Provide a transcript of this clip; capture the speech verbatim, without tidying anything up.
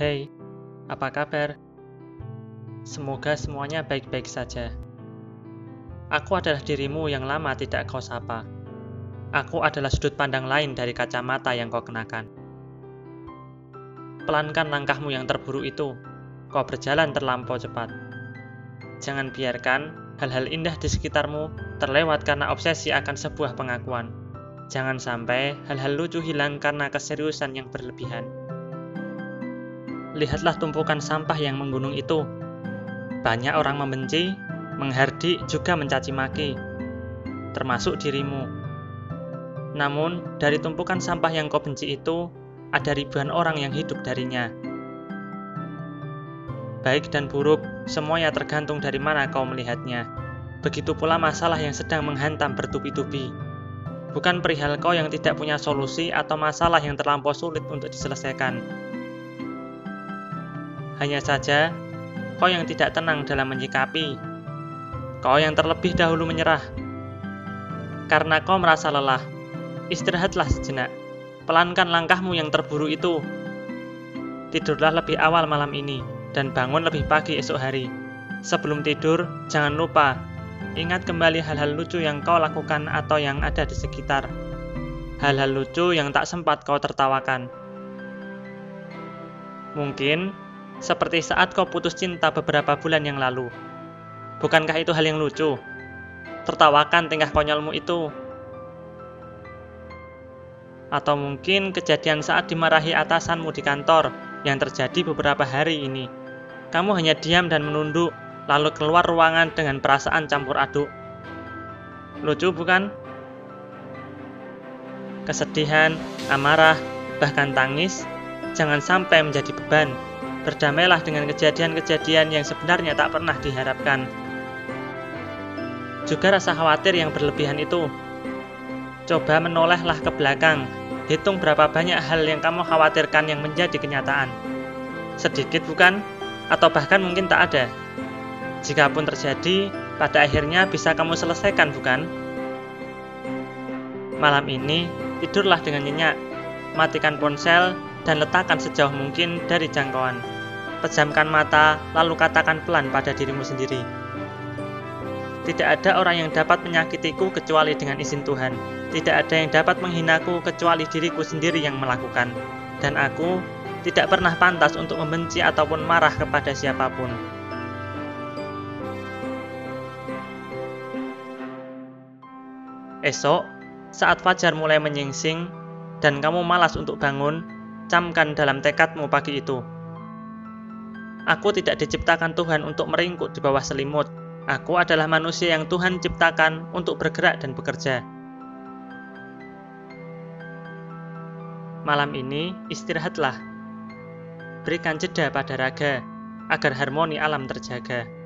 Hey, apa kabar? Semoga semuanya baik-baik saja. Aku adalah dirimu yang lama tidak kau sapa. Aku adalah sudut pandang lain dari kacamata yang kau kenakan. Pelankan langkahmu yang terburu itu. Kau berjalan terlampau cepat. Jangan biarkan hal-hal indah di sekitarmu terlewat karena obsesi akan sebuah pengakuan. Jangan sampai hal-hal lucu hilang karena keseriusan yang berlebihan. Lihatlah tumpukan sampah yang menggunung itu. Banyak orang membenci, menghardik, juga mencaci maki, termasuk dirimu. Namun, dari tumpukan sampah yang kau benci itu, ada ribuan orang yang hidup darinya. Baik dan buruk, semuanya tergantung dari mana kau melihatnya. Begitu pula masalah yang sedang menghantam bertubi-tubi. Bukan perihal kau yang tidak punya solusi atau masalah yang terlampau sulit untuk diselesaikan. Hanya saja, kau yang tidak tenang dalam menyikapi. Kau yang terlebih dahulu menyerah. Karena kau merasa lelah, istirahatlah sejenak. Pelankan langkahmu yang terburu itu. Tidurlah lebih awal malam ini, dan bangun lebih pagi esok hari. Sebelum tidur, jangan lupa. Ingat kembali hal-hal lucu yang kau lakukan atau yang ada di sekitar. Hal-hal lucu yang tak sempat kau tertawakan. Mungkin seperti saat kau putus cinta beberapa bulan yang lalu. Bukankah itu hal yang lucu? Tertawakan tingkah konyolmu itu. Atau mungkin kejadian saat dimarahi atasanmu di kantor yang terjadi beberapa hari ini. Kamu hanya diam dan menunduk, lalu keluar ruangan dengan perasaan campur aduk. Lucu bukan? Kesedihan, amarah, bahkan tangis, jangan sampai menjadi beban. Berdamailah dengan kejadian-kejadian yang sebenarnya tak pernah diharapkan. Juga rasa khawatir yang berlebihan itu. Coba menolehlah ke belakang. Hitung berapa banyak hal yang kamu khawatirkan yang menjadi kenyataan. Sedikit bukan? Atau bahkan mungkin tak ada. Jikapun terjadi, pada akhirnya bisa kamu selesaikan bukan? Malam ini, tidurlah dengan nyenyak. Matikan ponsel dan letakkan sejauh mungkin dari jangkauan. Pejamkan mata, lalu katakan pelan pada dirimu sendiri. Tidak ada orang yang dapat menyakitiku kecuali dengan izin Tuhan. Tidak ada yang dapat menghinaku kecuali diriku sendiri yang melakukan. Dan aku tidak pernah pantas untuk membenci ataupun marah kepada siapapun. Esok, saat fajar mulai menyingsing, dan kamu malas untuk bangun, camkan dalam tekadmu pagi itu. Aku tidak diciptakan Tuhan untuk meringkuk di bawah selimut. Aku adalah manusia yang Tuhan ciptakan untuk bergerak dan bekerja. Malam ini, istirahatlah. Berikan jeda pada raga, agar harmoni alam terjaga.